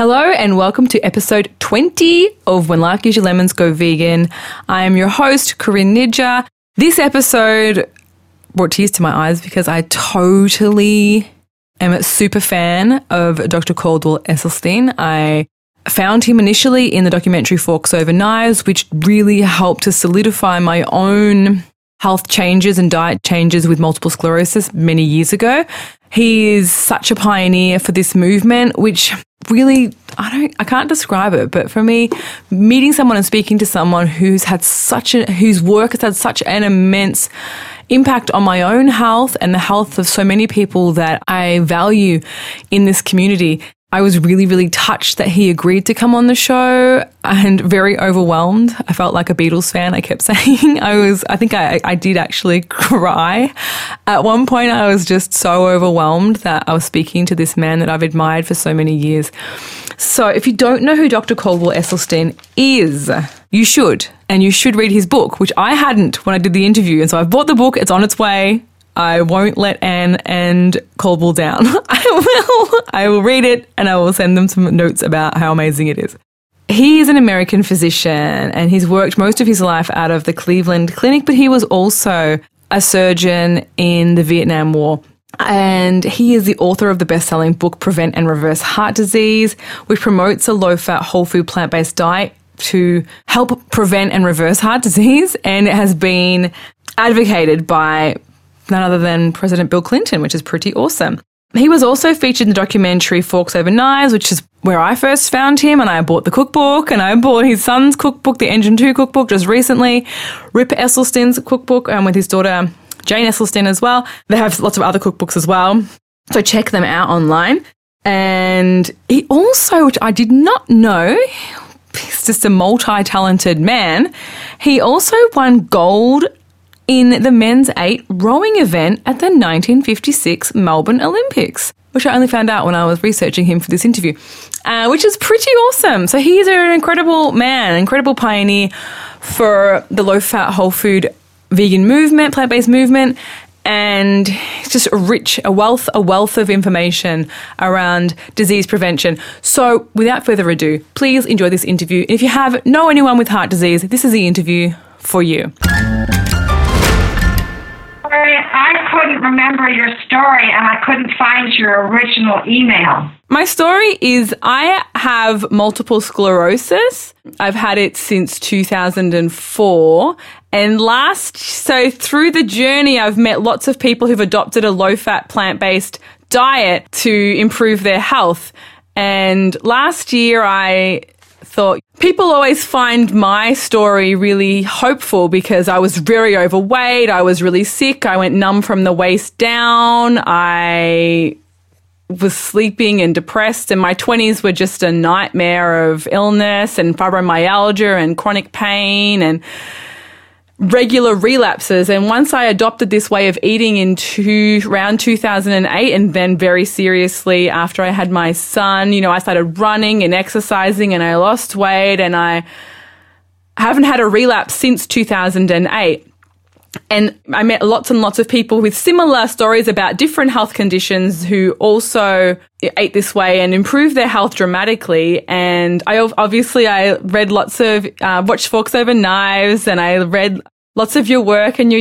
Hello and welcome to episode 20 of When Life Gives You Lemons, Go Vegan. I am your host, Corinne Nidja. This episode brought tears to my eyes because I totally am a super fan of Dr. Caldwell Esselstyn. I found him initially in the documentary Forks Over Knives, which really helped to solidify my own health changes and diet changes with multiple sclerosis many years ago. He is such a pioneer for this movement, which really, I can't describe it, but for me, meeting someone and speaking to someone whose work has had such an immense impact on my own health and the health of so many people that I value in this community, I was really, really touched that he agreed to come on the show and very overwhelmed. I felt like a Beatles fan, I kept saying. I did actually cry. At one point, I was just so overwhelmed that I was speaking to this man that I've admired for so many years. So if you don't know who Dr. Caldwell Esselstyn is, you should. And you should read his book, which I hadn't when I did the interview. And so I've bought the book. It's on its way. I won't let Anne and Caldwell down. I will read it and I will send them some notes about how amazing it is. He is an American physician and he's worked most of his life out of the Cleveland Clinic, but he was also a surgeon in the Vietnam War. And he is the author of the best-selling book, Prevent and Reverse Heart Disease, which promotes a low-fat, whole-food, plant-based diet to help prevent and reverse heart disease. And it has been advocated by none other than President Bill Clinton, which is pretty awesome. He was also featured in the documentary Forks Over Knives, which is where I first found him, and I bought the cookbook, and I bought his son's cookbook, the Engine 2 cookbook, just recently, Rip Esselstyn's cookbook, and with his daughter Jane Esselstyn as well. They have lots of other cookbooks as well, so check them out online. And he also, which I did not know, he's just a multi-talented man, he also won gold in the men's 8 rowing event at the 1956 Melbourne Olympics, which I only found out when I was researching him for this interview, which is pretty awesome. So he's an incredible man, incredible pioneer for the low-fat, whole-food, vegan movement, plant-based movement, and just a wealth of information around disease prevention. So without further ado, please enjoy this interview. If you know anyone with heart disease, this is the interview for you. I couldn't remember your story and I couldn't find your original email. My story is I have multiple sclerosis. I've had it since 2004. And so through the journey, I've met lots of people who've adopted a low-fat, plant-based diet to improve their health. And last year, I thought people always find my story really hopeful because I was very overweight, I was really sick, I went numb from the waist down, I was sleeping and depressed, and my 20s were just a nightmare of illness and fibromyalgia and chronic pain and regular relapses. And once I adopted this way of eating in around 2008, and then very seriously after I had my son, I started running and exercising and I lost weight, and I haven't had a relapse since 2008. And I met lots and lots of people with similar stories about different health conditions who also ate this way and improved their health dramatically. And I read lots of watched Forks Over Knives, and I read lots of your work and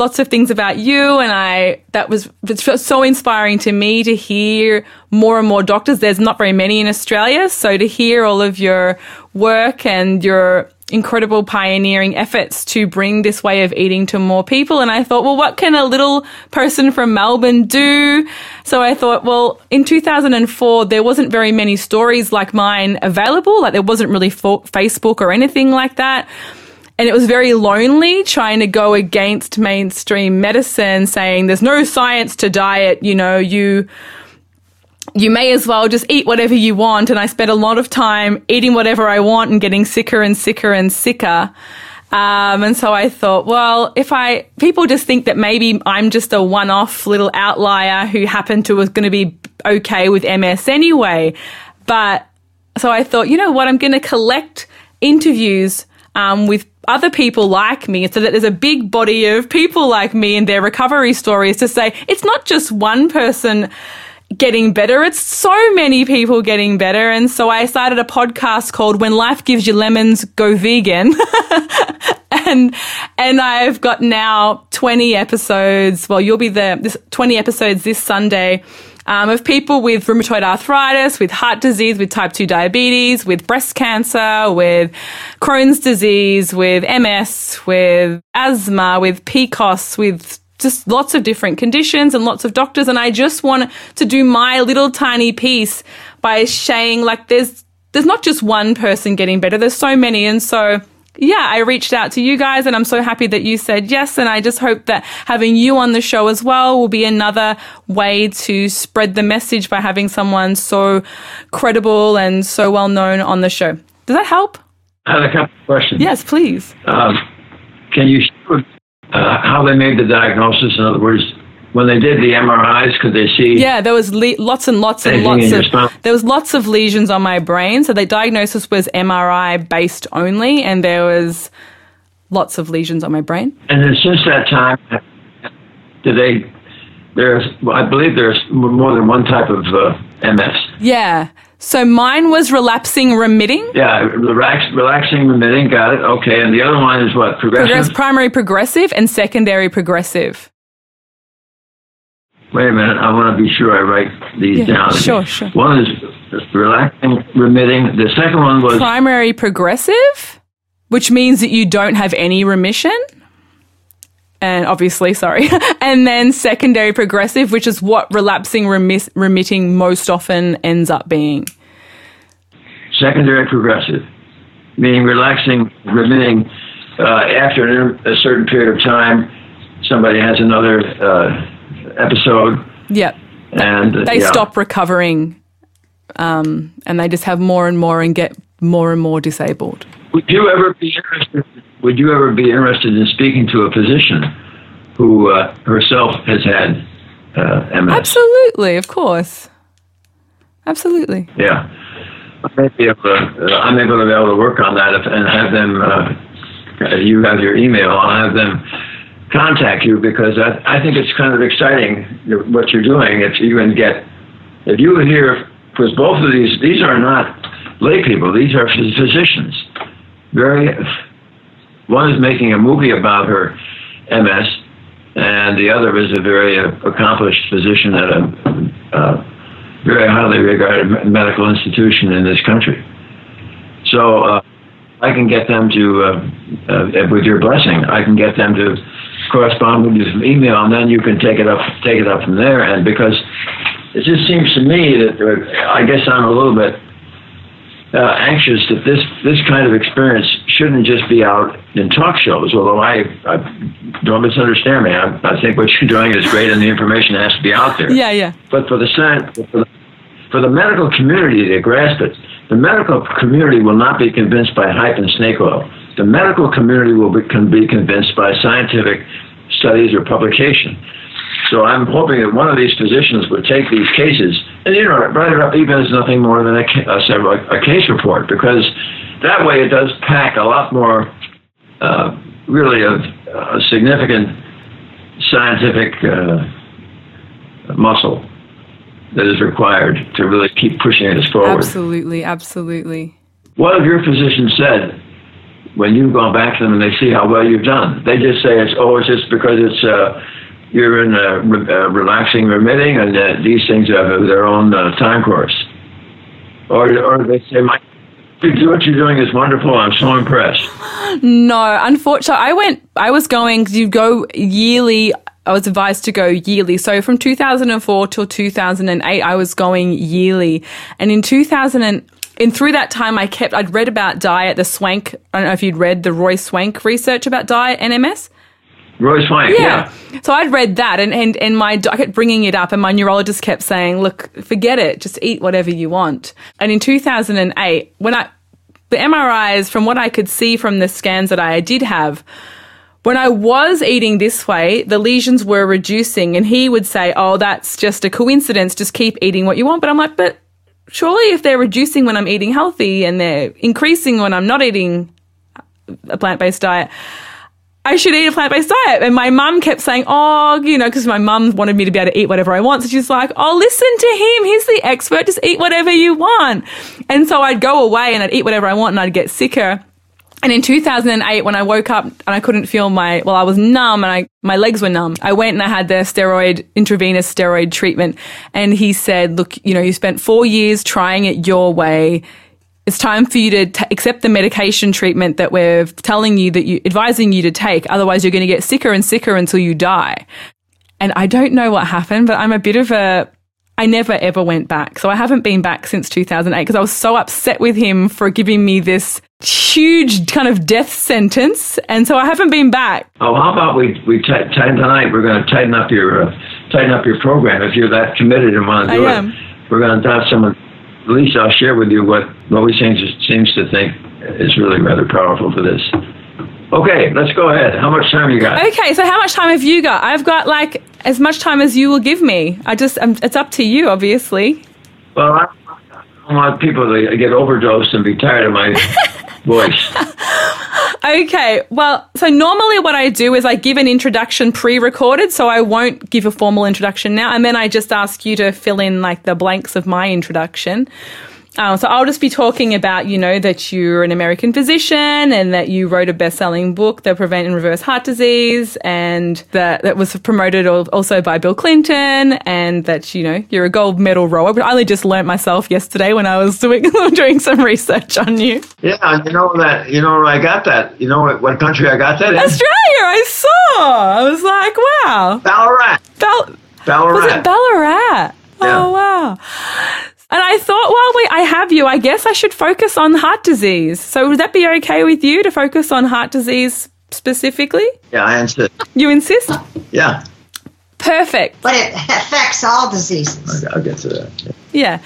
lots of things about you. And it's so inspiring to me to hear more and more doctors. There's not very many in Australia, so to hear all of your work and your incredible pioneering efforts to bring this way of eating to more people. And I thought, well, what can a little person from Melbourne do? So I thought, well, in 2004, there wasn't very many stories like mine available. Like there wasn't really Facebook or anything like that. And it was very lonely trying to go against mainstream medicine, saying there's no science to diet, you may as well just eat whatever you want. And I spent a lot of time eating whatever I want and getting sicker and sicker and sicker. And so I thought, well, people just think that maybe I'm just a one-off little outlier who happened to was going to be okay with MS anyway. But so I thought, you know what, I'm going to collect interviews with other people like me so that there's a big body of people like me and their recovery stories to say it's not just one person getting better. It's so many people getting better. And so I started a podcast called When Life Gives You Lemons, Go Vegan. And I've got now 20 episodes. Well, you'll be there. 20 episodes this Sunday of people with rheumatoid arthritis, with heart disease, with type 2 diabetes, with breast cancer, with Crohn's disease, with MS, with asthma, with PCOS, with just lots of different conditions and lots of doctors. And I just want to do my little tiny piece by saying, like, there's not just one person getting better. There's so many. And so, yeah, I reached out to you guys and I'm so happy that you said yes. And I just hope that having you on the show as well will be another way to spread the message by having someone so credible and so well known on the show. Does that help? I had a couple of questions. Yes, please. Can you share how they made the diagnosis? In other words, when they did the MRIs, could they see? Yeah, there was lots of lesions on my brain. So the diagnosis was MRI based only, and there was lots of lesions on my brain. And then since that time, I believe there's more than one type of MS. Yeah. So mine was relapsing remitting. Yeah, relaxing remitting. Got it. Okay. And the other one is what? Progressive. Primary progressive and secondary progressive. Wait a minute, I want to be sure I write these down. Sure. One is relaxing, remitting. The second one was primary progressive, which means that you don't have any remission. And obviously, sorry. And then secondary progressive, which is what relapsing remitting most often ends up being. Secondary progressive, meaning relaxing, remitting. After a certain period of time, somebody has another episode. Yep. And they stop recovering and they just have more and more and get more and more disabled. Would you ever be interested in speaking to a physician who herself has had MS? Absolutely, of course. Absolutely. Yeah. I may be able to work on that and have them, you have your email, I'll have them contact you, because I think it's kind of exciting what you're doing. If you hear, because both of these are not lay people, these are physicians. One is making a movie about her MS, and the other is a very accomplished physician at a very highly regarded medical institution in this country. So I can get them to, with your blessing, I can get them to correspond with you from email, and then you can take it up from there. And because it just seems to me that I guess I'm a little bit anxious that this kind of experience shouldn't just be out in talk shows. Although I don't misunderstand me, I think what you're doing is great, and the information has to be out there. Yeah, yeah. But for the medical community to grasp it, the medical community will not be convinced by hype and snake oil. The medical community can be convinced by scientific studies or publication. So I'm hoping that one of these physicians would take these cases and write it up even as nothing more than a case report, because that way it does pack a lot more really of significant scientific muscle that is required to really keep pushing this forward. Absolutely, absolutely. What have your physicians said when you go back to them and they see how well you've done? They just say, it's just because it's you're in relaxing, remitting, and these things have their own time course. Or they say, Mike, what you're doing is wonderful. I'm so impressed. No, unfortunately, I was advised to go yearly. So from 2004 till 2008, I was going yearly. And through that time, I'd read about diet, I don't know if you'd read the Roy Swank research about diet and MS. Roy Swank, yeah. So I'd read that and I kept bringing it up, and my neurologist kept saying, look, forget it, just eat whatever you want. And in 2008, the MRIs, from what I could see from the scans that I did have, when I was eating this way, the lesions were reducing, and he would say, oh, that's just a coincidence, just keep eating what you want. But I'm like, but surely if they're reducing when I'm eating healthy and they're increasing when I'm not eating a plant-based diet, I should eat a plant-based diet. And my mum kept saying, oh, you know, because my mum wanted me to be able to eat whatever I want. So she's like, oh, listen to him. He's the expert. Just eat whatever you want. And so I'd go away and I'd eat whatever I want and I'd get sicker. And in 2008, when I woke up and I couldn't feel I was numb and my legs were numb, I went and I had the intravenous steroid treatment. And he said, look, you know, you spent 4 years trying it your way. It's time for you to accept the medication treatment that we're telling you, advising you to take. Otherwise, you're going to get sicker and sicker until you die. And I don't know what happened, but I never ever went back. So I haven't been back since 2008 because I was so upset with him for giving me this huge kind of death sentence. And so I haven't been back. Oh, how about tonight we're going to tighten up your program if you're that committed and want to do it. I am. We're going to have someone. At least I'll share with you what Lois seems to think is really rather powerful for this. Okay, let's go ahead. How much time you got? Okay, so how much time have you got? I've got like as much time as you will give me. It's up to you, obviously. Well, I don't want people to get overdosed and be tired of my voice. Okay, well, so normally what I do is I give an introduction pre-recorded, so I won't give a formal introduction now, and then I just ask you to fill in like the blanks of my introduction. So I'll just be talking about, you know, that you're an American physician and that you wrote a best-selling book, The Prevent and Reverse Heart Disease, and that was promoted also by Bill Clinton, and that, you know, you're a gold medal rower. But I only just learnt myself yesterday when I was doing some research on you. Yeah, I got that. You know what country I got that in? Australia, I saw. I was like, wow. Ballarat. Was it Ballarat? Yeah. Oh, wow. And I thought, well, I have you. I guess I should focus on heart disease. So would that be okay with you to focus on heart disease specifically? Yeah, I insist. You insist? Yeah. Perfect. But it affects all diseases. I'll get to that. Yeah.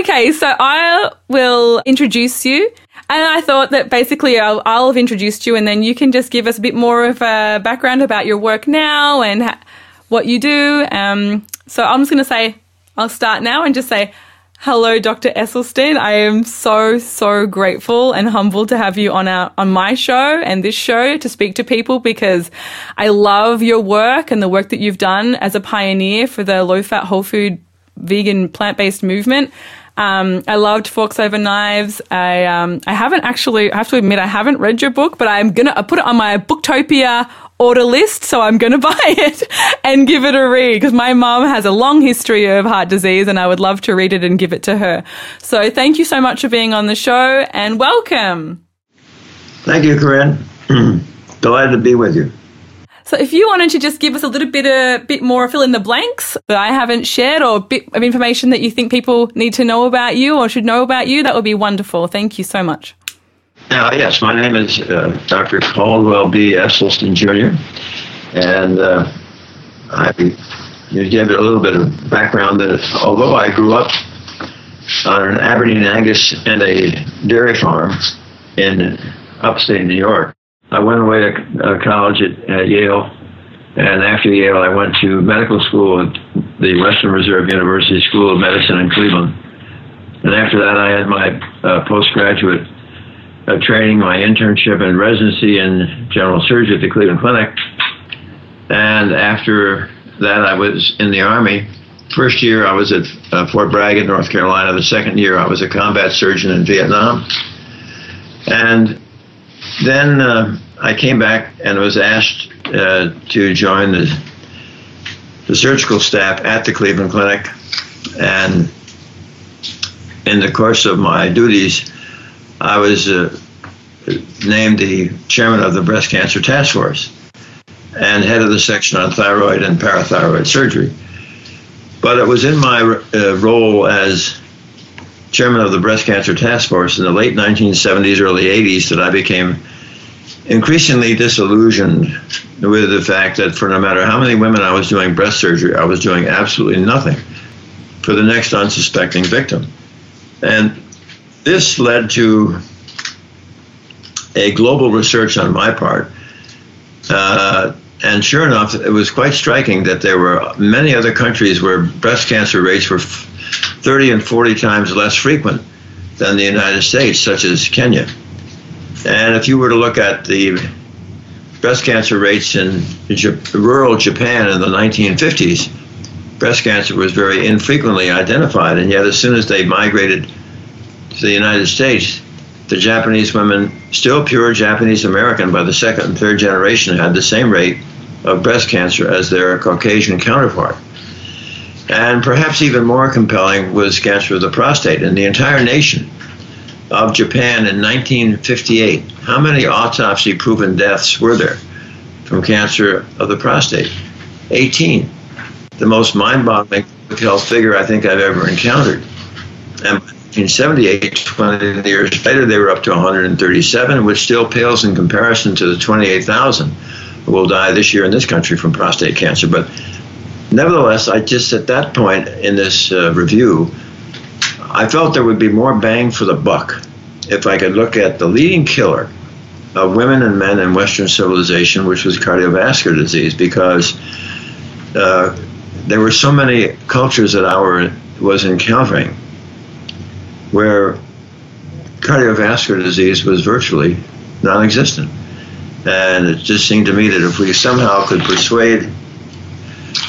Okay, so I will introduce you. And I thought that basically I'll have introduced you and then you can just give us a bit more of a background about your work now and what you do. So I'm just going to say... I'll start now and just say, hello, Dr. Esselstyn. I am so, so grateful and humbled to have you on my show and this show to speak to people because I love your work and the work that you've done as a pioneer for the low-fat, whole-food, vegan, plant-based movement. I loved Forks Over Knives. I have to admit, I haven't read your book, but I'm going to put it on my Booktopia order list, so I'm going to buy it and give it a read because my mom has a long history of heart disease and I would love to read it and give it to her. So thank you so much for being on the show and welcome. Thank you, Corinne. Delighted to be with you. So if you wanted to just give us a little bit more fill in the blanks that I haven't shared or a bit of information that you think people need to know about you or should know about you, that would be wonderful. Thank you so much. Yes, my name is Dr. Caldwell B. Esselstyn, Jr., and I gave it a little bit of background that although I grew up on an Aberdeen Angus and a dairy farm in upstate New York, I went away to college at Yale, and after Yale I went to medical school at the Western Reserve University School of Medicine in Cleveland, and after that I had my postgraduate training, my internship and residency in general surgery at the Cleveland Clinic. And after that, I was in the Army. First year, I was at Fort Bragg in North Carolina. The second year, I was a combat surgeon in Vietnam. And then I came back and was asked to join the surgical staff at the Cleveland Clinic. And in the course of my duties, I was named the chairman of the breast cancer task force and head of the section on thyroid and parathyroid surgery. But it was in my role as chairman of the breast cancer task force in the late 1970s, early 80s that I became increasingly disillusioned with the fact that for no matter how many women I was doing breast surgery, I was doing absolutely nothing for the next unsuspecting victim. And this led to a global research on my part, and sure enough, it was quite striking that there were many other countries where breast cancer rates were 30 and 40 times less frequent than the United States, such as Kenya. And if you were to look at the breast cancer rates in rural Japan in the 1950s, breast cancer was very infrequently identified, and yet as soon as they migrated to the United States, the Japanese women, still pure Japanese American by the second and third generation, had the same rate of breast cancer as their Caucasian counterpart. And perhaps even more compelling was cancer of the prostate. In the entire nation of Japan in 1958, how many autopsy-proven deaths were there from cancer of the prostate? 18. The most mind-boggling public health figure I think I've ever encountered. And in 1978, 20 years later, they were up to 137, which still pales in comparison to the 28,000 who will die this year in this country from prostate cancer. But nevertheless, I just at that point in this review, I felt there would be more bang for the buck if I could look at the leading killer of women and men in Western civilization, which was cardiovascular disease, because there were so many cultures that I was encountering where cardiovascular disease was virtually non-existent. And it just seemed to me that if we somehow could persuade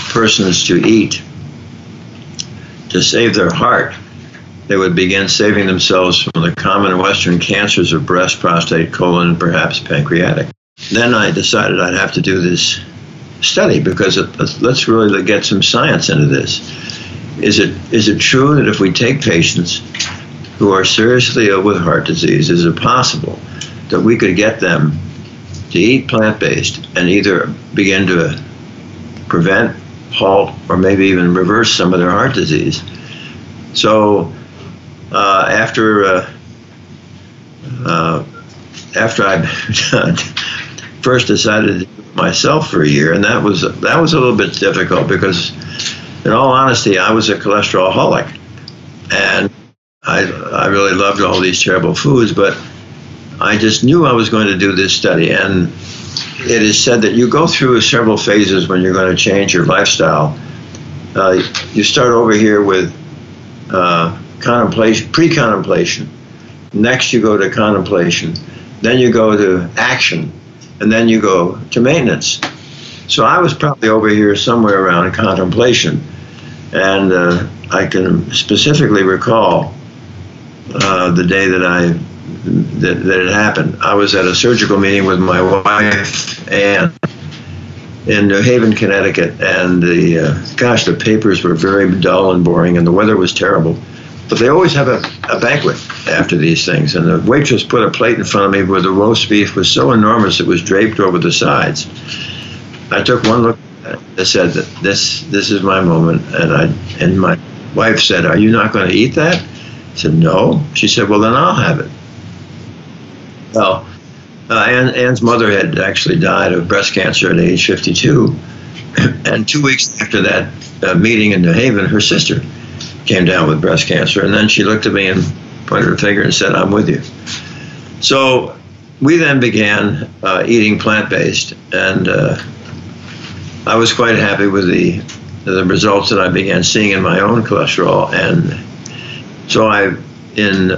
persons to eat, to save their heart, they would begin saving themselves from the common Western cancers of breast, prostate, colon, and perhaps pancreatic. Then I decided I'd have to do this study, because let's really get some science into this. Is it true that if we take patients who are seriously ill with heart disease, is it possible that we could get them to eat plant-based and either begin to prevent, halt, or maybe even reverse some of their heart disease? So after I first decided to do it myself for a year, and that was a little bit difficult because, in all honesty, I was a cholesterolholic, and I really loved all these terrible foods, but I just knew I was going to do this study. And it is said that you go through several phases when you're going to change your lifestyle. You start over here with contemplation, pre-contemplation. Next you go to contemplation. Then you go to action. And then you go to maintenance. So I was probably over here somewhere around contemplation. And I can specifically recall the day that that it happened. I was at a surgical meeting with my wife, Ann, in New Haven, Connecticut, and the papers were very dull and boring, and the weather was terrible. But they always have a banquet after these things, and the waitress put a plate in front of me where the roast beef was so enormous it was draped over the sides. I took one look at it and said, this is my moment, and my wife said, "Are you not going to eat that?" I said, "No." She said, "Well, then I'll have it." Well, Ann's mother had actually died of breast cancer at age 52, and 2 weeks after that meeting in New Haven, her sister came down with breast cancer, and then she looked at me and pointed her finger and said, "I'm with you." So we then began eating plant-based, and I was quite happy with the results that I began seeing in my own cholesterol. And so in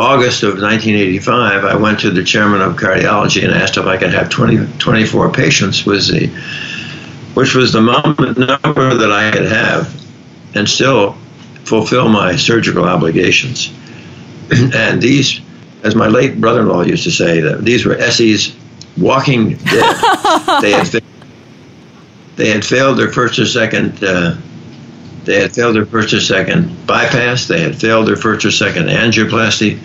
August of 1985, I went to the chairman of cardiology and asked if I could have 24 patients, which was the number that I could have and still fulfill my surgical obligations. And these, as my late brother-in-law used to say, that these were Essie's walking dead. They had failed their first or second. They had failed their first or second bypass. They had failed their first or second angioplasty.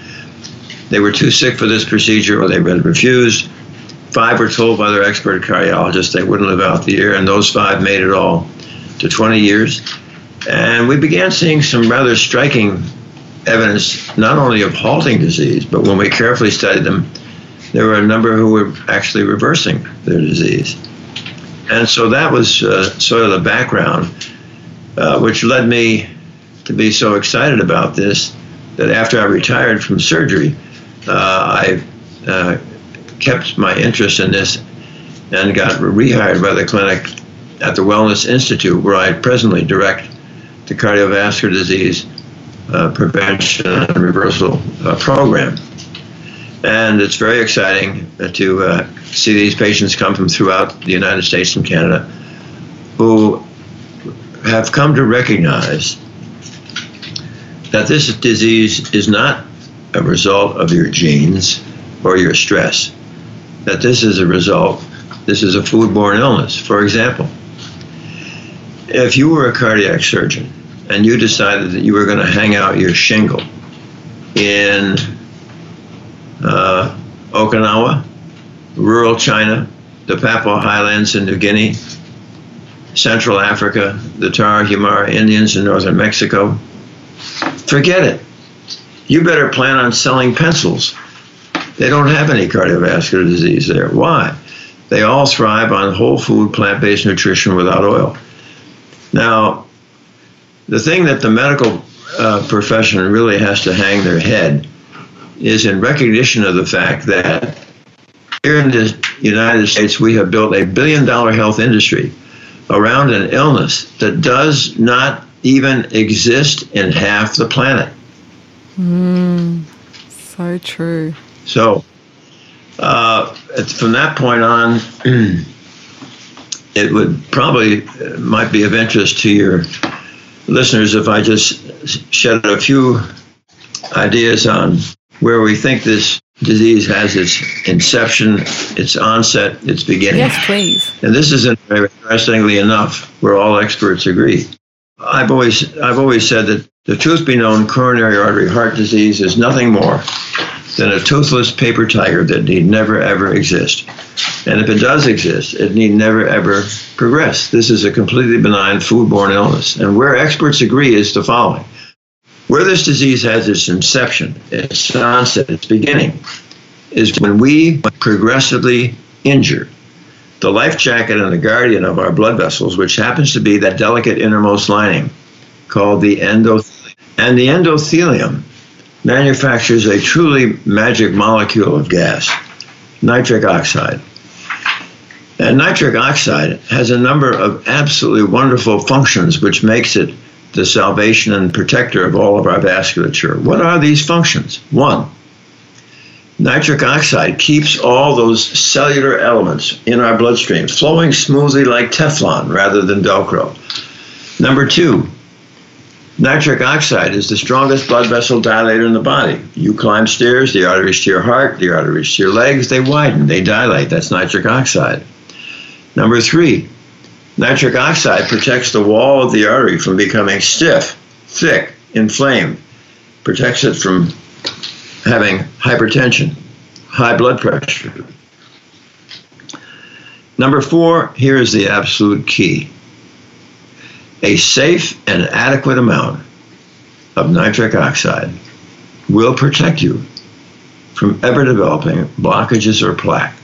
They were too sick for this procedure, or they had refused. 5 were told by their expert cardiologists they wouldn't live out the year, and those 5 made it all to 20 years. And we began seeing some rather striking evidence, not only of halting disease, but when we carefully studied them, there were a number who were actually reversing their disease. And so that was sort of the background, which led me to be so excited about this that after I retired from surgery, I kept my interest in this and got rehired by the clinic at the Wellness Institute, where I presently direct the cardiovascular disease prevention and reversal program. And it's very exciting to see these patients come from throughout the United States and Canada who have come to recognize that this disease is not a result of your genes or your stress, that this is a result, this is a foodborne illness. For example, if you were a cardiac surgeon and you decided that you were going to hang out your shingle in Okinawa, rural China, the Papua Highlands in New Guinea, Central Africa, the Tarahumara Indians in northern Mexico, forget it. You better plan on selling pencils. They don't have any cardiovascular disease there. Why? They all thrive on whole food, plant-based nutrition without oil. Now, the thing that the medical profession really has to hang their head is in recognition of the fact that here in the United States, we have built a $1 billion health industry around an illness that does not even exist in half the planet. So true. So from that point on, it would probably might be of interest to your listeners if I just shed a few ideas on where we think this disease has its inception, its onset, its beginning. Yes, please. And this is, interestingly enough, where all experts agree. I've always said that, the truth be known, coronary artery heart disease is nothing more than a toothless paper tiger that need never, ever exist. And if it does exist, it need never, ever progress. This is a completely benign foodborne illness. And where experts agree is the following. Where this disease has its inception, its onset, its beginning, is when we progressively injure the life jacket and the guardian of our blood vessels, which happens to be that delicate innermost lining called the endothelium. And the endothelium manufactures a truly magic molecule of gas, nitric oxide. And nitric oxide has a number of absolutely wonderful functions, which makes it the salvation and protector of all of our vasculature. What are these functions? One, nitric oxide keeps all those cellular elements in our bloodstream flowing smoothly like Teflon rather than Velcro. Number two, nitric oxide is the strongest blood vessel dilator in the body. You climb stairs, the arteries to your heart, the arteries to your legs, they widen, they dilate. That's nitric oxide. Number three, nitric oxide protects the wall of the artery from becoming stiff, thick, inflamed, protects it from having hypertension, high blood pressure. Number four, here is the absolute key. A safe and adequate amount of nitric oxide will protect you from ever developing blockages or plaque.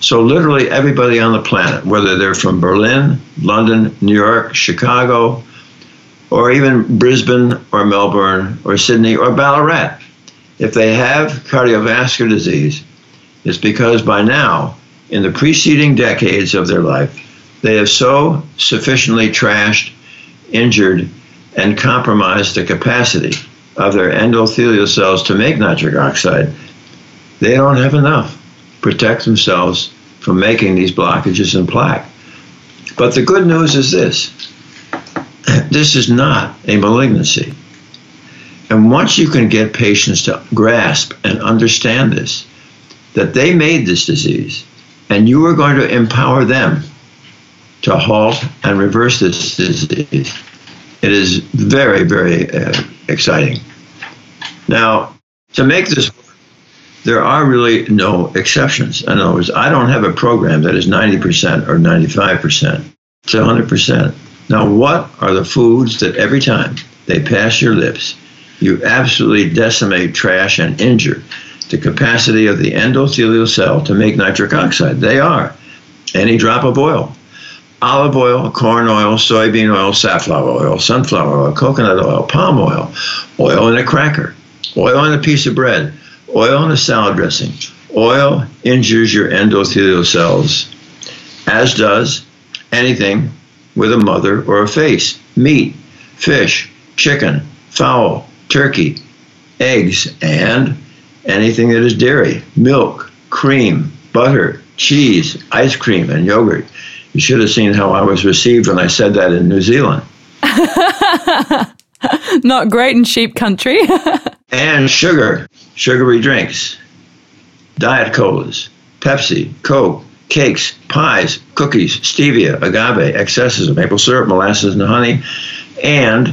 So literally everybody on the planet, whether they're from Berlin, London, New York, Chicago, or even Brisbane or Melbourne or Sydney or Ballarat, if they have cardiovascular disease, it's because by now, in the preceding decades of their life, they have so sufficiently trashed, injured, and compromised the capacity of their endothelial cells to make nitric oxide, they don't have enough to protect themselves from making these blockages and plaque. But the good news is this. This is not a malignancy. And once you can get patients to grasp and understand this, that they made this disease, and you are going to empower them to halt and reverse this disease. It is very, very exciting. Now, to make this work, there are really no exceptions. In other words, I don't have a program that is 90% or 95%. It's 100%. Now, what are the foods that every time they pass your lips, you absolutely decimate, trash, and injure the capacity of the endothelial cell to make nitric oxide? They are any drop of oil. Olive oil, corn oil, soybean oil, safflower oil, sunflower oil, coconut oil, palm oil, oil in a cracker, oil in a piece of bread, oil in a salad dressing. Oil injures your endothelial cells, as does anything with a mother or a face. Meat, fish, chicken, fowl, turkey, eggs, and anything that is dairy, milk, cream, butter, cheese, ice cream, and yogurt. You should have seen how I was received when I said that in New Zealand. Not great in sheep country. And sugar, sugary drinks, Diet Colas, Pepsi, Coke, cakes, pies, cookies, stevia, agave, excesses of maple syrup, molasses, and honey. And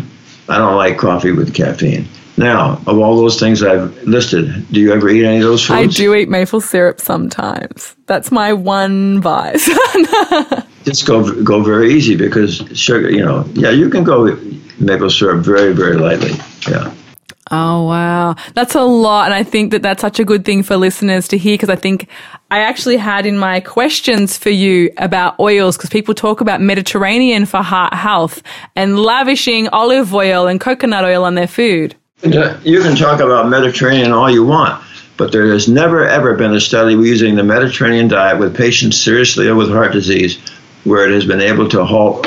I don't like coffee with caffeine. Now, of all those things I've listed, do you ever eat any of those foods? I do eat maple syrup sometimes. That's my one vice. Just go very easy because sugar, you can go maple syrup very, very lightly, yeah. Oh, wow. That's a lot. And I think that's such a good thing for listeners to hear because I think I actually had in my questions for you about oils because people talk about Mediterranean for heart health and lavishing olive oil and coconut oil on their food. You can talk about Mediterranean all you want, but there has never, ever been a study using the Mediterranean diet with patients seriously ill with heart disease where it has been able to halt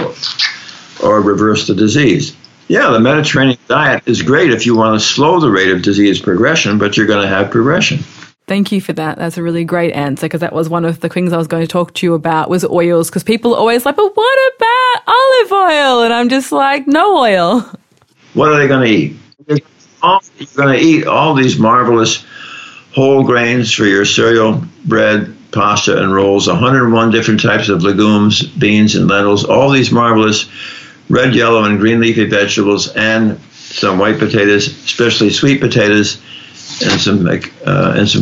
or reverse the disease. Yeah, the Mediterranean diet is great if you want to slow the rate of disease progression, but you're going to have progression. Thank you for that. That's a really great answer because that was one of the things I was going to talk to you about was oils because people are always like, but what about olive oil? And I'm just like, no oil. What are they going to eat? You're going to eat all these marvelous whole grains for your cereal, bread, pasta, and rolls, 101 different types of legumes, beans, and lentils, all these marvelous red, yellow, and green leafy vegetables, and some white potatoes, especially sweet potatoes, and some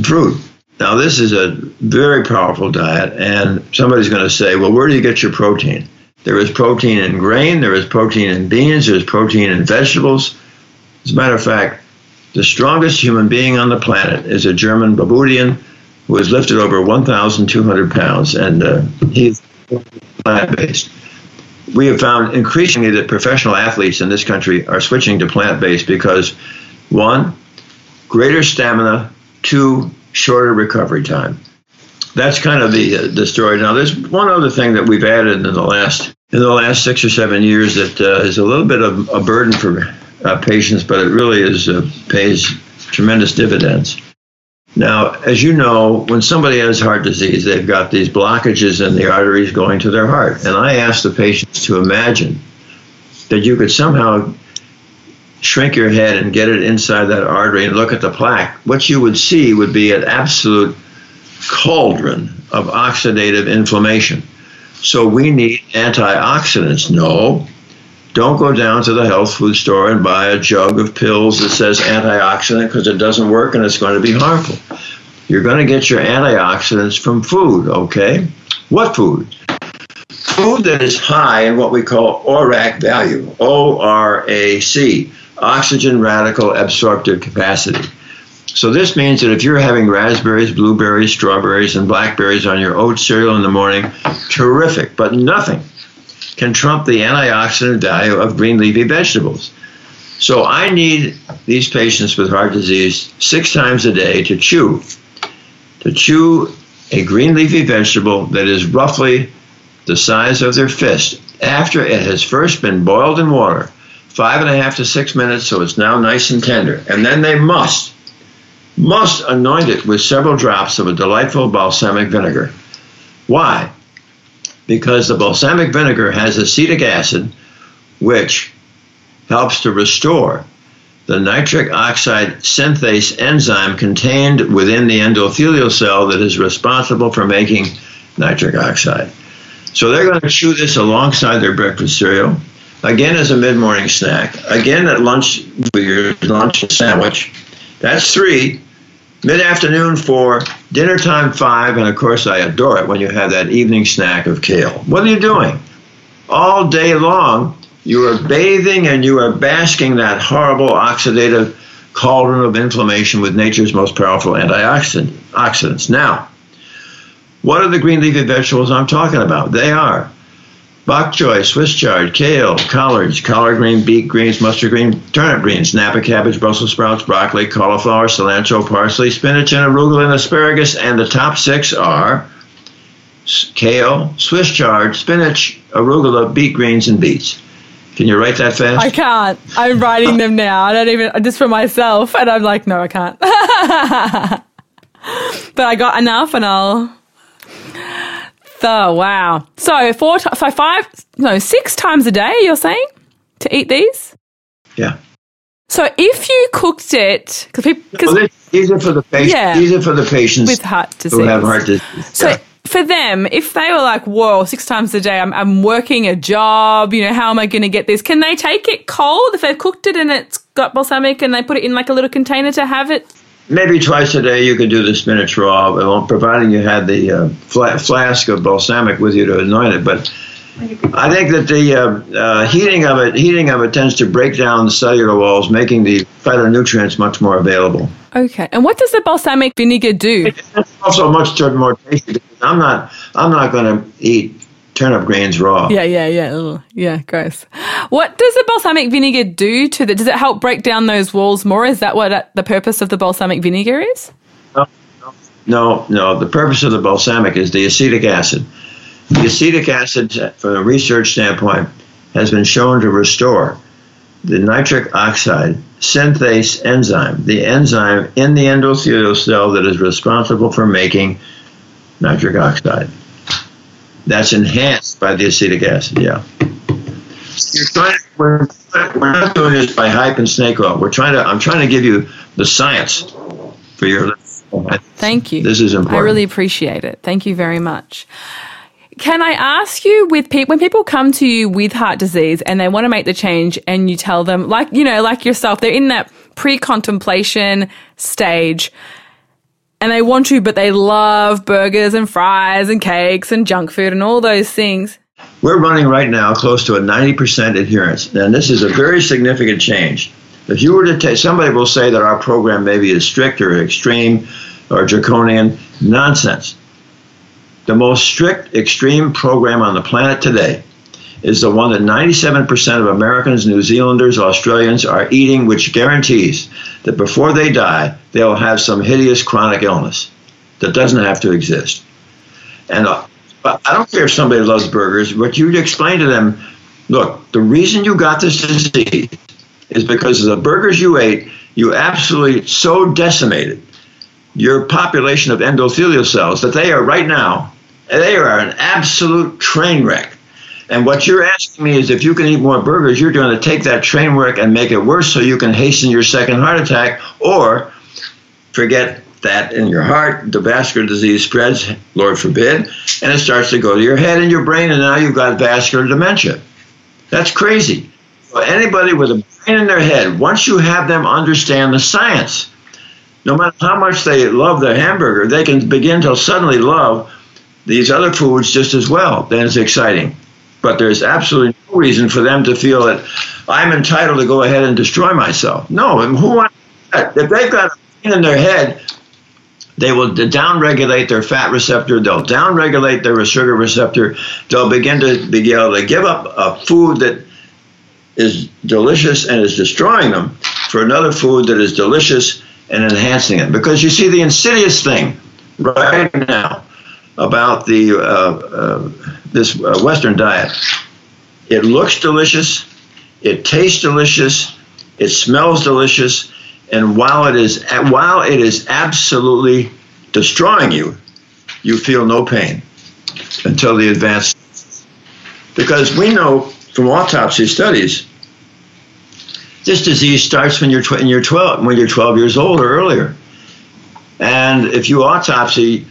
fruit. Now, this is a very powerful diet, and somebody's going to say, well, where do you get your protein? There is protein in grain, there is protein in beans, there is protein in vegetables. As a matter of fact, the strongest human being on the planet is a German Babudian who has lifted over 1,200 pounds, and he's plant-based. We have found increasingly that professional athletes in this country are switching to plant-based because, one, greater stamina, two, shorter recovery time. That's kind of the story. Now, there's one other thing that we've added in the last 6 or 7 years that is a little bit of a burden for patients, but it really is pays tremendous dividends. Now, as you know, when somebody has heart disease, they've got these blockages in the arteries going to their heart. And I ask the patients to imagine that you could somehow shrink your head and get it inside that artery and look at the plaque. What you would see would be an absolute cauldron of oxidative inflammation. So we need antioxidants. No, don't go down to the health food store and buy a jug of pills that says antioxidant because it doesn't work and it's going to be harmful. You're going to get your antioxidants from food, okay? What food? Food that is high in what we call ORAC value, O-R-A-C, oxygen radical absorptive capacity. So this means that if you're having raspberries, blueberries, strawberries, and blackberries on your oat cereal in the morning, terrific, but nothing can trump the antioxidant value of green leafy vegetables. So I need these patients with heart disease 6 times a day to chew a green leafy vegetable that is roughly the size of their fist after it has first been boiled in water, 5.5 to 6 minutes, so it's now nice and tender. And then they must anoint it with several drops of a delightful balsamic vinegar. Why? Because the balsamic vinegar has acetic acid, which helps to restore the nitric oxide synthase enzyme contained within the endothelial cell that is responsible for making nitric oxide. So they're going to chew this alongside their breakfast cereal, again as a mid-morning snack, again at lunch with your lunch sandwich. That's 3. Mid-afternoon 4, dinner time 5, and of course I adore it when you have that evening snack of kale. What are you doing? All day long, you are bathing and you are basking that horrible oxidative cauldron of inflammation with nature's most powerful antioxidants. Now, what are the green leafy vegetables I'm talking about? They are bok choy, Swiss chard, kale, collards, collard green, beet greens, mustard green, turnip greens, napa cabbage, Brussels sprouts, broccoli, cauliflower, cilantro, parsley, spinach, and arugula, and asparagus. And the top 6 are kale, Swiss chard, spinach, arugula, beet greens, and beets. Can you write that fast? I can't. I'm writing them now. I don't even, just for myself. And I'm like, no, I can't. But I got enough, and wow. So 6 times a day, you're saying, to eat these? Yeah. So if you cooked it, these are for the patients. Yeah, these are for the patients with heart disease, who have heart disease. So for them, if they were like, "Whoa, 6 times a day, I'm working a job. You know, how am I going to get this?" Can they take it cold if they've cooked it and it's got balsamic, and they put it in like a little container to have it? Maybe twice a day you can do the spinach raw, providing you had the flask of balsamic with you to anoint it. But I think that the heating of it tends to break down the cellular walls, making the phytonutrients much more available. Okay. And what does the balsamic vinegar do? It's also much more tasty. Because I'm not going to eat turnip grains raw. Yeah. Ugh. Yeah, gross. What does the balsamic vinegar do to that? Does it help break down those walls more? Is that what the purpose of the balsamic vinegar is? No. The purpose of the balsamic is the acetic acid. The acetic acid, from a research standpoint, has been shown to restore the nitric oxide synthase enzyme, the enzyme in the endothelial cell that is responsible for making nitric oxide. That's enhanced by the acetic acid, yeah. We're not doing this by hype and snake oil. I'm trying to give you the science for your... Thank you. This is important. I really appreciate it. Thank you very much. Can I ask you, when people come to you with heart disease and they want to make the change, and you tell them, like yourself, they're in that pre-contemplation stage, and they want to, but they love burgers and fries and cakes and junk food and all those things. We're running right now close to a 90% adherence, and this is a very significant change. If you were to take, somebody will say that our program maybe is strict or extreme or draconian. Nonsense. The most strict, extreme program on the planet today is the one that 97% of Americans, New Zealanders, Australians are eating, which guarantees that before they die, they'll have some hideous chronic illness that doesn't have to exist. And I don't care if somebody loves burgers, but you explain to them, look, the reason you got this disease is because of the burgers you ate, you absolutely so decimated your population of endothelial cells that they are right now, they are an absolute train wreck. And what you're asking me is if you can eat more burgers, you're going to take that train wreck and make it worse so you can hasten your second heart attack, or forget that in your heart, the vascular disease spreads, Lord forbid, and it starts to go to your head and your brain, and now you've got vascular dementia. That's crazy. So anybody with a brain in their head, once you have them understand the science, no matter how much they love their hamburger, they can begin to suddenly love these other foods just as well. Then it's exciting. But there's absolutely no reason for them to feel that I'm entitled to go ahead and destroy myself. No, and who wants that? If they've got a pain in their head, they will downregulate their fat receptor. They'll downregulate their sugar receptor. They'll begin to be able to give up a food that is delicious and is destroying them for another food that is delicious and enhancing it. Because you see the insidious thing right now about the this Western diet. It looks delicious, it tastes delicious, it smells delicious, and while it is absolutely destroying you, you feel no pain until the advanced. Because we know from autopsy studies, this disease starts when you're 12 years old or earlier. And if you autopsy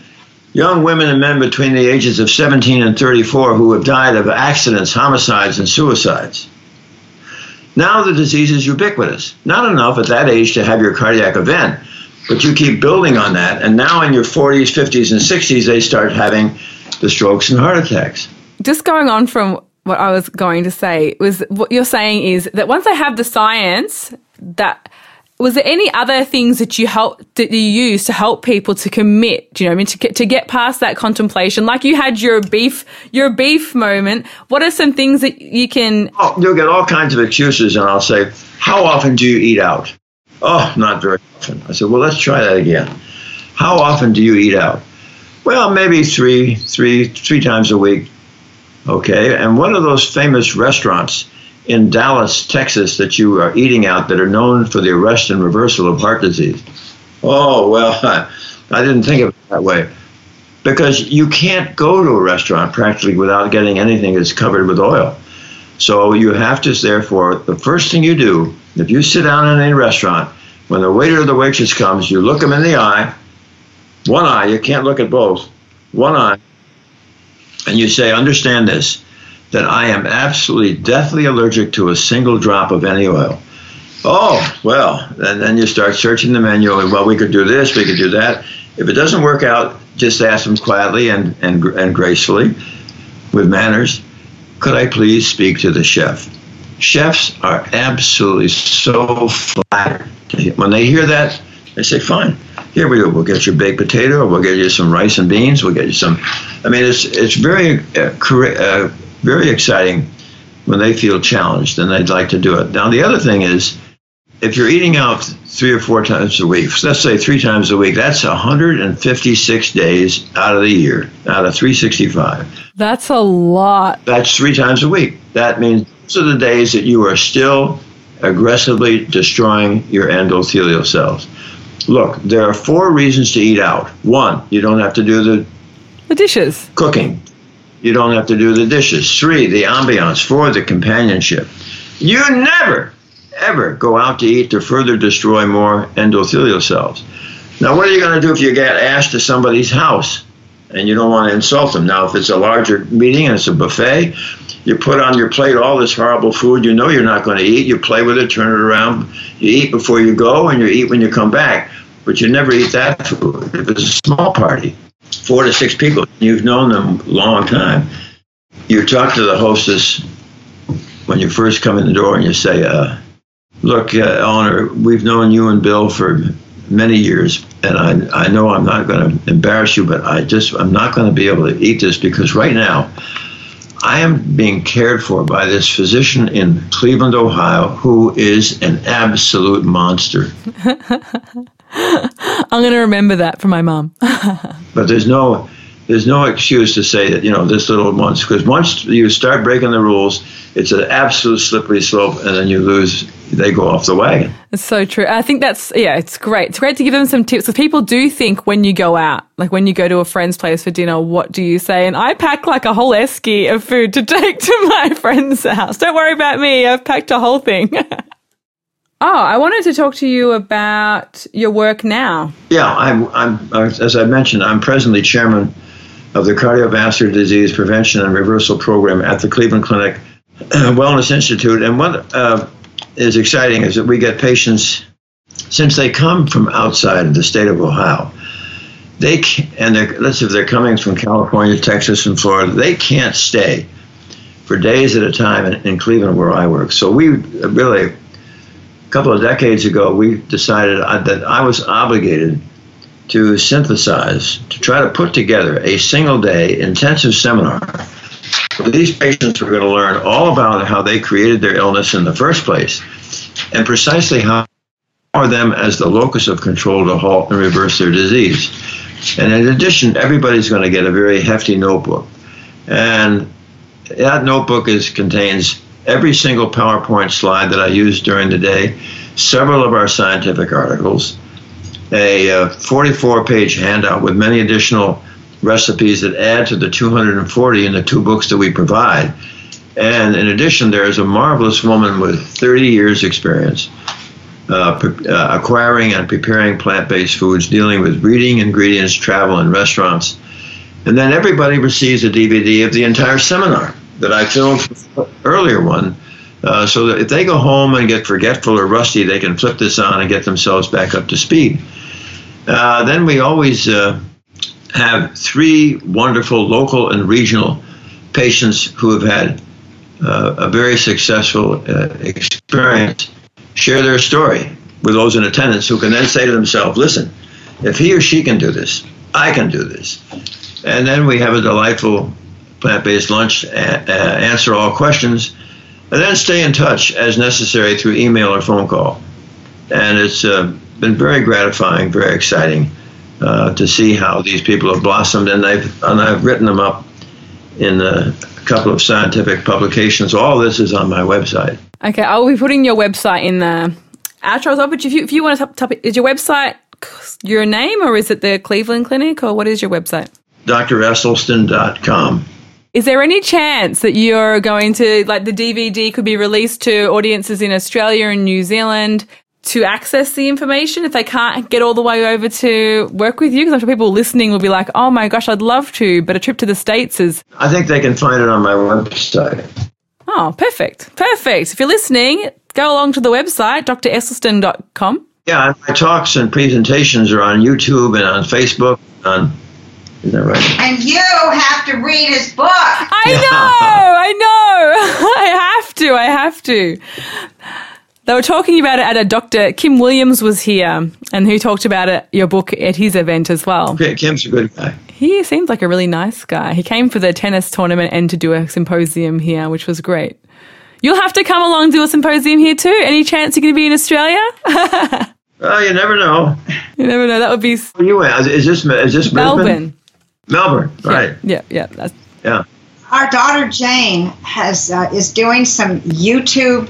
young women and men between the ages of 17 and 34 who have died of accidents, homicides, and suicides. Now the disease is ubiquitous. Not enough at that age to have your cardiac event, but you keep building on that. And now in your 40s, 50s, and 60s, they start having the strokes and heart attacks. Just going on from what I was going to say, was what you're saying is that once they have the science, that... Was there any other things that you use to help people to commit? Do you know what I mean? To get past that contemplation, like you had your beef moment. What are some things that you can? Oh, you'll get all kinds of excuses, and I'll say, "How often do you eat out?" "Oh, not very often." I said, "Well, let's try that again. How often do you eat out?" "Well, maybe three times a week." "Okay, and what are those famous restaurants in Dallas, Texas, that you are eating out that are known for the arrest and reversal of heart disease?" Oh, well, I didn't think of it that way. Because you can't go to a restaurant practically without getting anything that's covered with oil. So you have to, therefore, the first thing you do, if you sit down in any restaurant, when the waiter or the waitress comes, you look them in the eye, one eye, you can't look at both, one eye, and you say, understand this, that I am absolutely deathly allergic to a single drop of any oil. Oh, well, and then you start searching the menu, and well, we could do this, we could do that. If it doesn't work out, just ask them quietly and gracefully, with manners, could I please speak to the chef? Chefs are absolutely so flattered. When they hear that, they say, fine, here we go. We'll get you a baked potato, or we'll get you some rice and beans, we'll get you some. I mean, it's very exciting when they feel challenged and they'd like to do it. Now, the other thing is, if you're eating out 3 or 4 times a week, let's say 3 times a week, that's 156 days out of the year, out of 365. That's a lot. That's 3 times a week. That means those are the days that you are still aggressively destroying your endothelial cells. Look, there are 4 reasons to eat out. 1, you don't have to do the dishes. Cooking. You don't have to do the dishes. 3, the ambiance. 4, the companionship. You never ever go out to eat to further destroy more endothelial cells. Now, what are you going to do if you get asked to somebody's house and you don't want to insult them? Now, if it's a larger meeting and it's a buffet, you put on your plate all this horrible food you know you're not going to eat. You play with it, turn it around. You eat before you go and you eat when you come back, but you never eat that food. If it's a small party, 4 to 6 people, you've known them a long time, you talk to the hostess when you first come in the door and you say, look, Eleanor, we've known you and Bill for many years, and I know I'm not going to embarrass you, but I'm not going to be able to eat this because right now I am being cared for by this physician in Cleveland, Ohio, who is an absolute monster. I'm going to remember that for my mom. But there's no excuse to say that, this little once, because once you start breaking the rules, it's an absolute slippery slope, and then you lose, they go off the wagon. It's so true. I think it's great. It's great to give them some tips, because people do think when you go out, like when you go to a friend's place for dinner, what do you say? And I pack like a whole esky of food to take to my friend's house. Don't worry about me. I've packed a whole thing. Oh, I wanted to talk to you about your work now. Yeah, I'm as I mentioned, I'm presently chairman of the Cardiovascular Disease Prevention and Reversal Program at the Cleveland Clinic Wellness Institute. And what is exciting is that we get patients, since they come from outside of the state of Ohio, let's say they're coming from California, Texas, and Florida, they can't stay for days at a time in Cleveland where I work. So we really, a couple of decades ago, we decided that I was obligated to synthesize, to try to put together a single-day intensive seminar where these patients were going to learn all about how they created their illness in the first place and precisely how are them as the locus of control to halt and reverse their disease. And in addition, everybody's going to get a very hefty notebook. And that notebook contains every single PowerPoint slide that I use during the day, several of our scientific articles, a 44-page handout with many additional recipes that add to the 240 in the 2 books that we provide. And in addition, there is a marvelous woman with 30 years experience acquiring and preparing plant-based foods, dealing with breeding, ingredients, travel, and restaurants. And then everybody receives a DVD of the entire seminar that I filmed for the earlier one, so that if they go home and get forgetful or rusty, they can flip this on and get themselves back up to speed. Then we always have 3 wonderful local and regional patients who have had a very successful experience share their story with those in attendance, who can then say to themselves, listen, if he or she can do this, I can do this. And then we have a delightful plant-based lunch, answer all questions, and then stay in touch as necessary through email or phone call. And it's been very gratifying, very exciting to see how these people have blossomed. And I've written them up in a couple of scientific publications. All this is on my website. Okay, I'll be putting your website in the outro, but if you want to, is your website your name, or is it the Cleveland Clinic, or what is your website? dresselstyn.com. Is there any chance that you're going to, like, the DVD could be released to audiences in Australia and New Zealand to access the information if they can't get all the way over to work with you? Because I'm sure people listening will be like, oh my gosh, I'd love to, but a trip to the States is... I think they can find it on my website. Oh, perfect. Perfect. If you're listening, go along to the website, dresselstyn.com. Yeah, my talks and presentations are on YouTube and on Facebook and on... Is that right? And you have to read his book. I know. I have to. They were talking about it at a doctor. Kim Williams was here, and who talked about it, your book, at his event as well. Okay, Kim's a good guy. He seems like a really nice guy. He came for the tennis tournament and to do a symposium here, which was great. You'll have to come along and do a symposium here too. Any chance you're going to be in Australia? Well, you never know. You never know. That would be... Is this Melbourne? Melbourne, right. Yeah. Yeah. Our daughter Jane has is doing some YouTube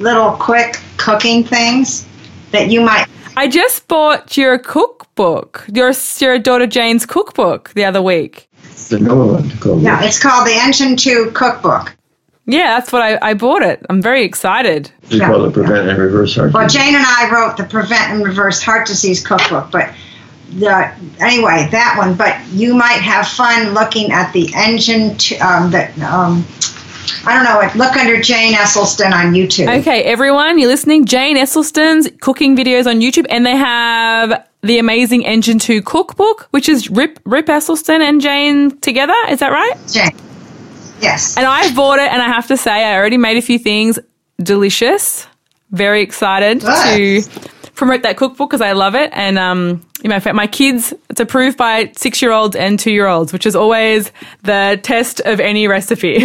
little quick cooking things that you might... I just bought your cookbook, your daughter Jane's cookbook the other week. The Norland cookbook. Yeah, it's called the Engine 2 cookbook. Yeah, that's what I bought it. I'm very excited. We call it Prevent and Reverse Heart Disease. Well, Jane and I wrote the Prevent and Reverse Heart Disease cookbook, but... anyway, that one. But you might have fun looking at the engine. I don't know. Look under Jane Esselstyn on YouTube. Okay, everyone, you're listening. Jane Esselstyn's cooking videos on YouTube, and they have the amazing Engine 2 cookbook, which is Rip Esselstyn and Jane together. Is that right? Jane. Yes. And I bought it, and I have to say, I already made a few things. Delicious. Very excited to promote that cookbook because I love it, and my kids, it's approved by 6-year-olds and 2-year-olds, which is always the test of any recipe.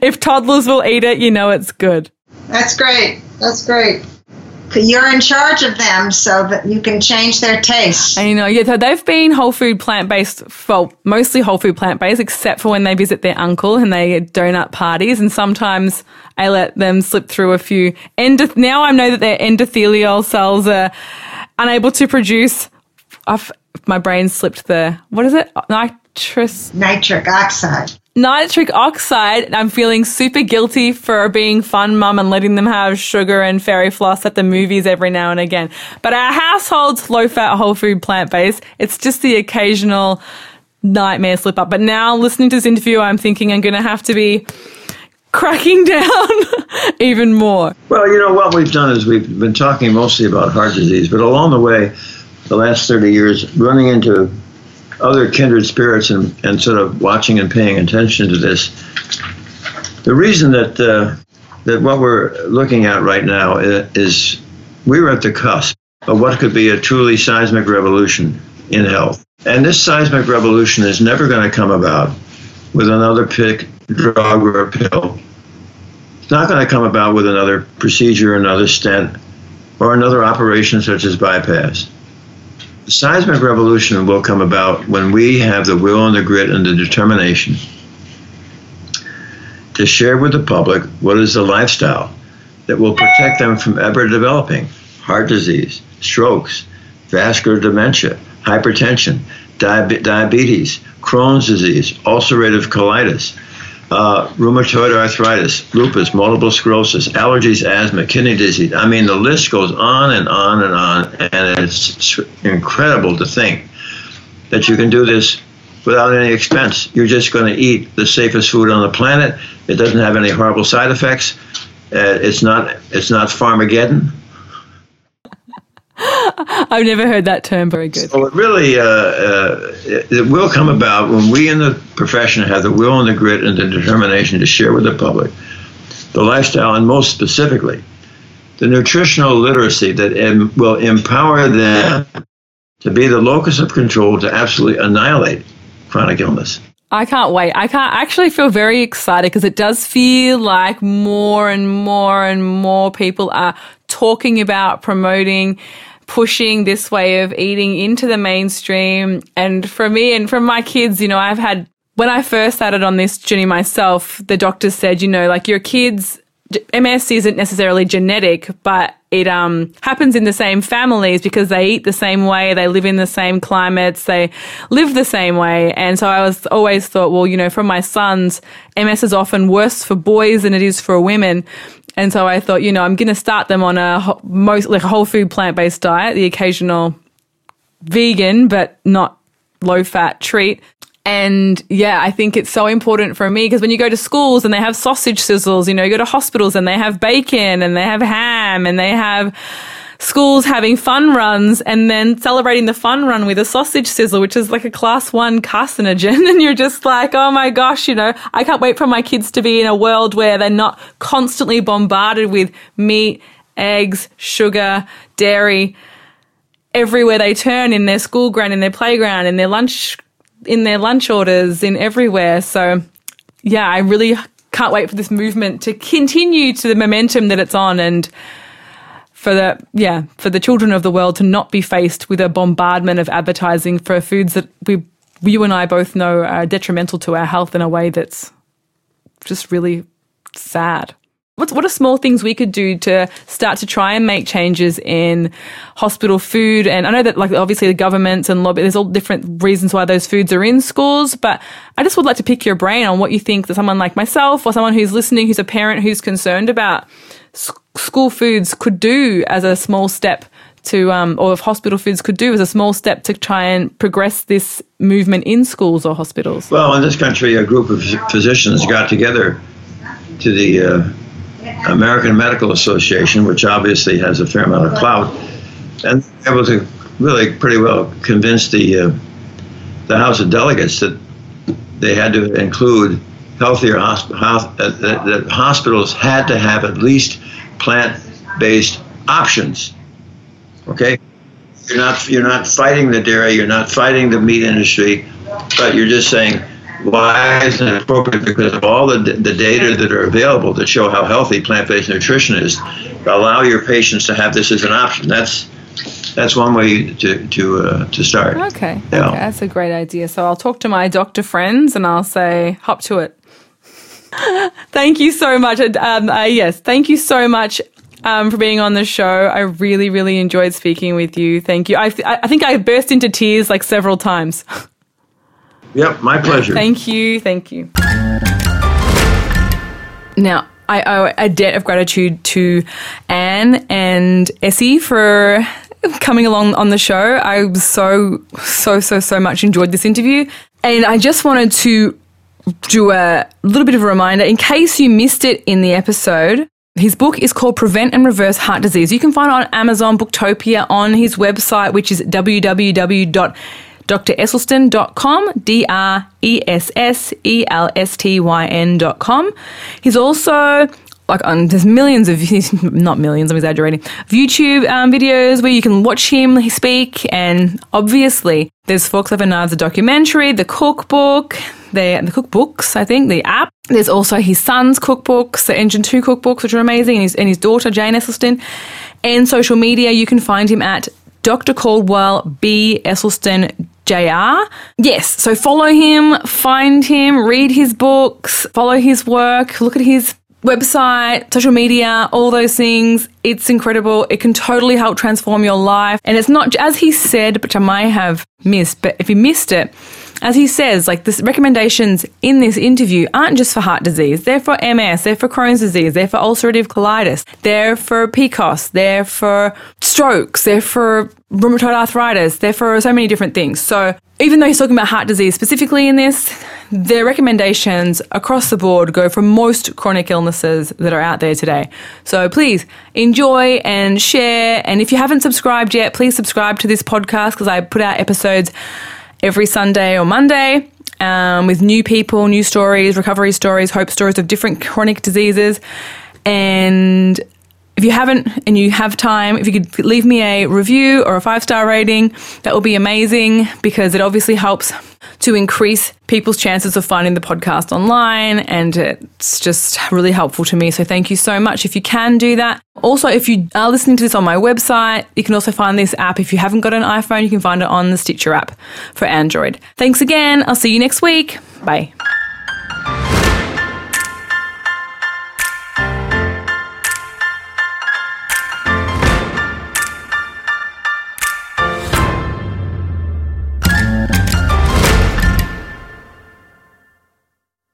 If toddlers will eat it, you know it's good. That's great. You're in charge of them so that you can change their taste. I know. Yeah, so they've been mostly whole food plant-based, except for when they visit their uncle and they get donut parties. And sometimes I let them slip through a few. Now I know that their endothelial cells are unable to produce. My brain slipped the, what is it? Nitric oxide. Nitric oxide. I'm feeling super guilty for being fun mum and letting them have sugar and fairy floss at the movies every now and again. But our household's low-fat, whole food, plant-based. It's just the occasional nightmare slip-up. But now listening to this interview, I'm thinking I'm going to have to be cracking down even more. Well, you know, what we've done is we've been talking mostly about heart disease, but along the way, the last 30 years, running into other kindred spirits and sort of watching and paying attention to this. The reason that what we're looking at right now is we're at the cusp of what could be a truly seismic revolution in health. And this seismic revolution is never going to come about with another drug or pill. It's not going to come about with another procedure, another stent, or another operation such as bypass. The seismic revolution will come about when we have the will and the grit and the determination to share with the public what is the lifestyle that will protect them from ever developing heart disease, strokes, vascular dementia, hypertension, diabetes, Crohn's disease, ulcerative colitis, rheumatoid arthritis, lupus, multiple sclerosis, allergies, asthma, kidney disease. I mean, the list goes on and on and on, and it's incredible to think that you can do this without any expense. You're just going to eat the safest food on the planet. It doesn't have any horrible side effects. It's not Farmageddon. I've never heard that term. Very good. So it really, it will come about when we in the profession have the will and the grit and the determination to share with the public the lifestyle, and most specifically, the nutritional literacy that will empower them to be the locus of control to absolutely annihilate chronic illness. I can't wait. I actually feel very excited because it does feel like more and more and more people are talking about, promoting, pushing this way of eating into the mainstream. And for me and from my kids, you know, when I first started on this journey myself, the doctors said, you know, like your kids, MS isn't necessarily genetic, but it happens in the same families because they eat the same way, they live in the same climates, they live the same way. And so I was always thought, well, you know, from my sons, MS is often worse for boys than it is for women. And so I thought, you know, I'm going to start them on a whole food plant-based diet, the occasional vegan but not low-fat treat. And yeah, I think it's so important for me because when you go to schools and they have sausage sizzles, you know, you go to hospitals and they have bacon and they have ham and they have schools having fun runs and then celebrating the fun run with a sausage sizzle, which is like a class 1 carcinogen. And you're just like, oh my gosh, you know, I can't wait for my kids to be in a world where they're not constantly bombarded with meat, eggs, sugar, dairy, everywhere they turn, in their school ground, in their playground, in their lunch orders, in everywhere. So, yeah, I really can't wait for this movement to continue to the momentum that it's on, and for the children of the world to not be faced with a bombardment of advertising for foods that you and I both know are detrimental to our health in a way that's just really sad. What are small things we could do to start to try and make changes in hospital food? And I know that, like, obviously the governments and lobby, there's all different reasons why those foods are in schools, but I just would like to pick your brain on what you think that someone like myself or someone who's listening, who's a parent who's concerned about school foods could do as a small step to, or if hospital foods could do as a small step to try and progress this movement in schools or hospitals. Well, in this country, a group of physicians got together to the American Medical Association, which obviously has a fair amount of clout, and they were able to really pretty well convince the House of Delegates that they had to include healthier that hospitals had to have at least plant-based options. Okay, you're not fighting the dairy, you're not fighting the meat industry, but you're just saying, why isn't it appropriate? Because of all the data that are available that show how healthy plant-based nutrition is, allow your patients to have this as an option. That's one way to start. Okay. Yeah. Okay, that's a great idea. So I'll talk to my doctor friends and I'll say, hop to it. Thank you so much. Thank you so much for being on the show. I really, really enjoyed speaking with you. Thank you. I think I burst into tears like several times. Yep, my pleasure. Thank you. Now, I owe a debt of gratitude to Anne and Essie for coming along on the show. I so much enjoyed this interview. And I just wanted to do a little bit of a reminder, in case you missed it in the episode, his book is called Prevent and Reverse Heart Disease. You can find it on Amazon, Booktopia, on his website, which is www.drEsselstyn.com, drEsselstyn.com. He's also, like, there's millions of, not millions, I'm exaggerating, of YouTube videos where you can watch him speak, and obviously there's Forks Over Knives, a documentary, the cookbook, the cookbooks, I think, the app. There's also his son's cookbooks, the Engine 2 cookbooks, which are amazing, and his daughter, Jane Esselstyn. And social media, you can find him at Dr. Caldwell B. Esselstyn Jr. Yes, so follow him, find him, read his books, follow his work, look at his website, social media, all those things. It's incredible. It can totally help transform your life. And it's not, as he said, which I might have missed, but if you missed it, as he says, like, the recommendations in this interview aren't just for heart disease. They're for MS, they're for Crohn's disease, they're for ulcerative colitis, they're for PCOS, they're for strokes, they're for rheumatoid arthritis, they're for so many different things. So even though he's talking about heart disease specifically in this, their recommendations across the board go for most chronic illnesses that are out there today. So please enjoy and share. And if you haven't subscribed yet, please subscribe to this podcast, because I put out episodes every Sunday or Monday with new people, new stories, recovery stories, hope stories of different chronic diseases. And if you haven't and you have time, if you could leave me a review or a 5-star rating, that would be amazing, because it obviously helps to increase people's chances of finding the podcast online, and it's just really helpful to me. So thank you so much if you can do that. Also, if you are listening to this on my website, you can also find this app. If you haven't got an iPhone, you can find it on the Stitcher app for Android. Thanks again. I'll see you next week. Bye.